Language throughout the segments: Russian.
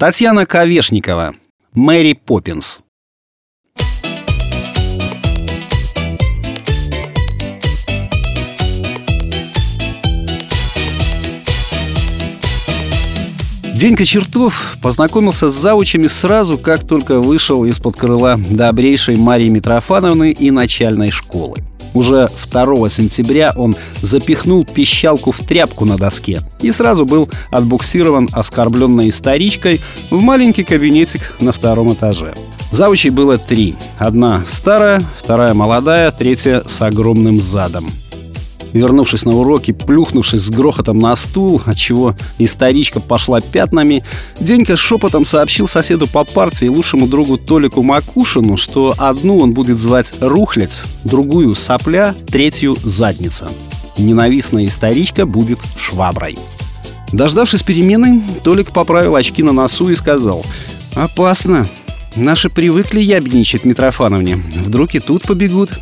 Татьяна Ковешникова, Мэри Поппинс. Денька Чертов познакомился с заучами сразу, как только вышел из-под крыла добрейшей Марии Митрофановны и начальной школы. Уже 2 сентября он запихнул пищалку в тряпку на доске и сразу был отбуксирован оскорбленной историчкой в маленький кабинетик на 2 этаже. Заучей было 3. 1 старая, 2 молодая, 3 с огромным задом. Вернувшись на уроки, плюхнувшись с грохотом на стул, отчего историчка пошла пятнами, Денька шепотом сообщил соседу по парте и лучшему другу Толику Макушину, что одну он будет звать Рухлядь, другую — Сопля, 3 Задница. Ненавистная историчка будет Шваброй. Дождавшись перемены, Толик поправил очки на носу и сказал: «Опасно. Наши привыкли ябедничать Митрофановне. Вдруг и тут побегут.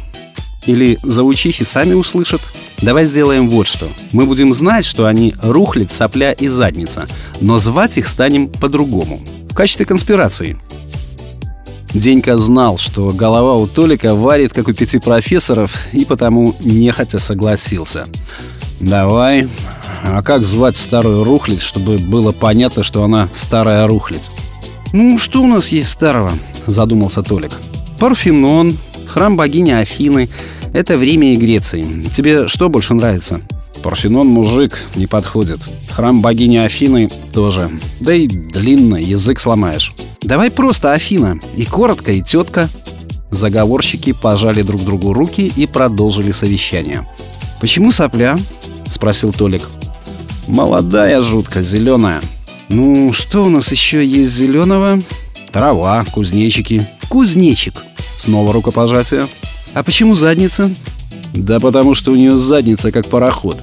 Или заучихи сами услышат. Давай сделаем вот что. Мы будем знать, что они Рухлядь, Сопля и Задница, но звать их станем по-другому. В качестве конспирации». Денька знал, что голова у Толика варит, как у 5 профессоров, и потому нехотя согласился. «Давай. А как звать старую Рухлядь, чтобы было понятно, что она старая Рухлядь?» «Ну, что у нас есть старого?» — задумался Толик. «Парфенон, храм богини Афины. Это в Риме и Греции. Тебе что больше нравится?» «Парфенон, мужик, не подходит. Храм богини Афины тоже. Да и длинно, язык сломаешь». «Давай просто Афина. И коротко, и тетка». Заговорщики пожали друг другу руки и продолжили совещание. «Почему Сопля?» — спросил Толик. «Молодая жутко, зеленая». «Ну, что у нас еще есть зеленого?» «Трава, кузнечики». «Кузнечик». Снова рукопожатие. «А почему Задница?» «Да потому что у нее задница как пароход».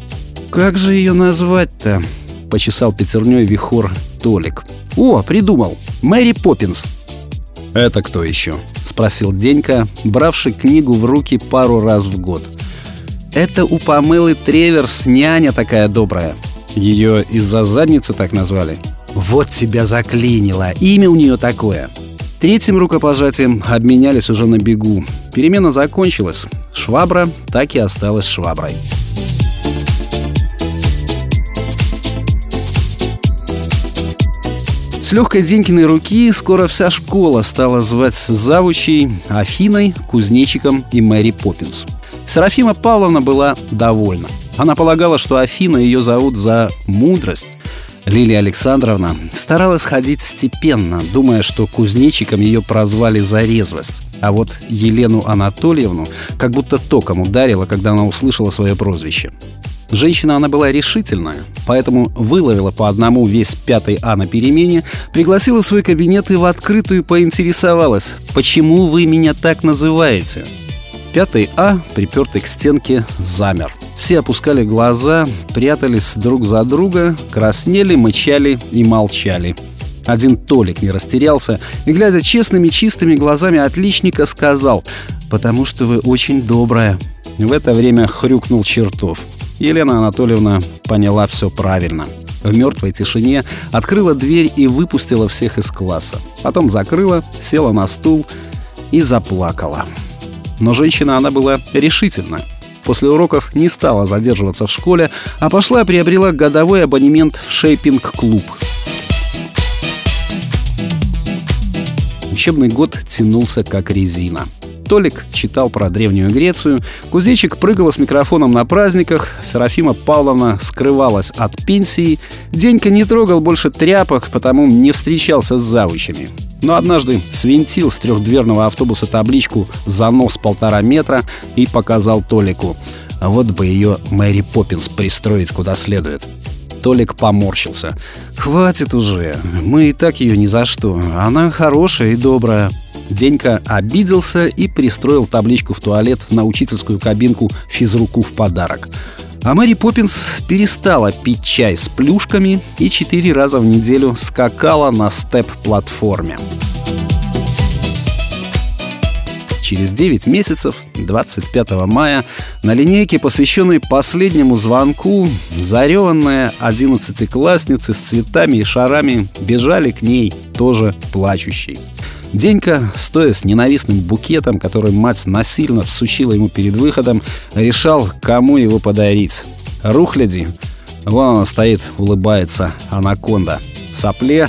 «Как же ее назвать-то?» — почесал пятерней вихор Толик. «О, придумал! Мэри Поппинс». «Это кто еще?» — спросил Денька, бравший книгу в руки пару раз в год. «Это у Памелы Треверс няня такая добрая». «Ее из-за задницы так назвали?» «Вот тебя заклинило! Имя у нее такое». 3 рукопожатием обменялись уже на бегу. Перемена закончилась. Швабра так и осталась шваброй. С легкой Денькиной руки скоро вся школа стала звать завучей Афиной, Кузнечиком и Мэри Поппинс. Серафима Павловна была довольна. Она полагала, что Афина ее зовут за мудрость. Лилия Александровна старалась ходить степенно, думая, что Кузнечиком ее прозвали за резвость. А вот Елену Анатольевну как будто током ударило, когда она услышала свое прозвище. Женщина она была решительная, поэтому выловила по одному весь 5 А на перемене, пригласила в свой кабинет и в открытую поинтересовалась: «Почему вы меня так называете?» 5 А, припертый к стенке, замер. Все опускали глаза, прятались друг за друга, краснели, мычали и молчали. Один Толик не растерялся и, глядя честными, чистыми глазами отличника, сказал: «Потому что вы очень добрая». В это время хрюкнул Чертов. Елена Анатольевна поняла все правильно. В мертвой тишине открыла дверь и выпустила всех из класса. Потом закрыла, села на стул и заплакала. Но женщина она была решительна. После уроков не стала задерживаться в школе, а пошла и приобрела годовой абонемент в шейпинг-клуб. Учебный год тянулся как резина. Толик читал про Древнюю Грецию, Кузнечик прыгала с микрофоном на праздниках, Серафима Павловна скрывалась от пенсии, Денька не трогал больше тряпок, потому не встречался с завучами. Но однажды свинтил с трехдверного автобуса табличку «Занос 1,5 метра» и показал Толику. «Вот бы ее Мэри Поппинс пристроить куда следует». Толик поморщился. «Хватит уже. Мы и так ее ни за что. Она хорошая и добрая». Денька обиделся и пристроил табличку в туалет на учительскую кабинку физруку в подарок. А Мэри Поппинс перестала пить чай с плюшками и 4 раза в неделю скакала на степ-платформе. через 9 месяцев, 25 мая, на линейке, посвященной последнему звонку, зареванные 11-классницы с цветами и шарами бежали к ней, тоже плачущей. Денька, стоя с ненавистным букетом, который мать насильно всучила ему перед выходом, решал, кому его подарить. Рухляди, вон она стоит, улыбается, анаконда. Сопле,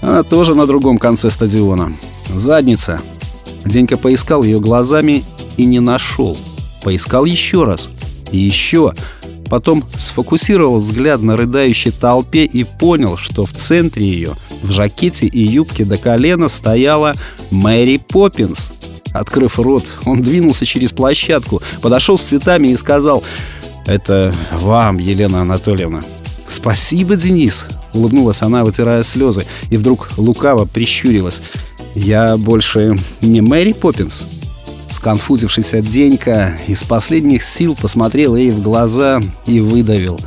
она тоже на другом конце стадиона. Задница. Денька поискал ее глазами и не нашел. Поискал еще раз. И еще. Потом сфокусировал взгляд на рыдающей толпе и понял, что в центре ее, в жакете и юбке до колена, стояла Мэри Поппинс. Открыв рот, он двинулся через площадку, подошел с цветами и сказал: «Это вам, Елена Анатольевна». «Спасибо, Денис», — улыбнулась она, вытирая слезы, и вдруг лукаво прищурилась: «Я больше не Мэри Поппинс?» Сконфузившийся Денька из последних сил посмотрел ей в глаза и выдавил: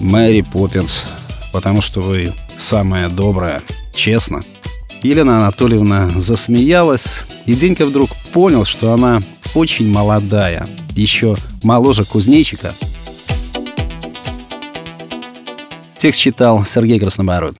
«Мэри Поппинс, потому что вы самая добрая, честно». Елена Анатольевна засмеялась, и Денька вдруг понял, что она очень молодая, еще моложе кузнечика. Текст читал Сергей Краснобород.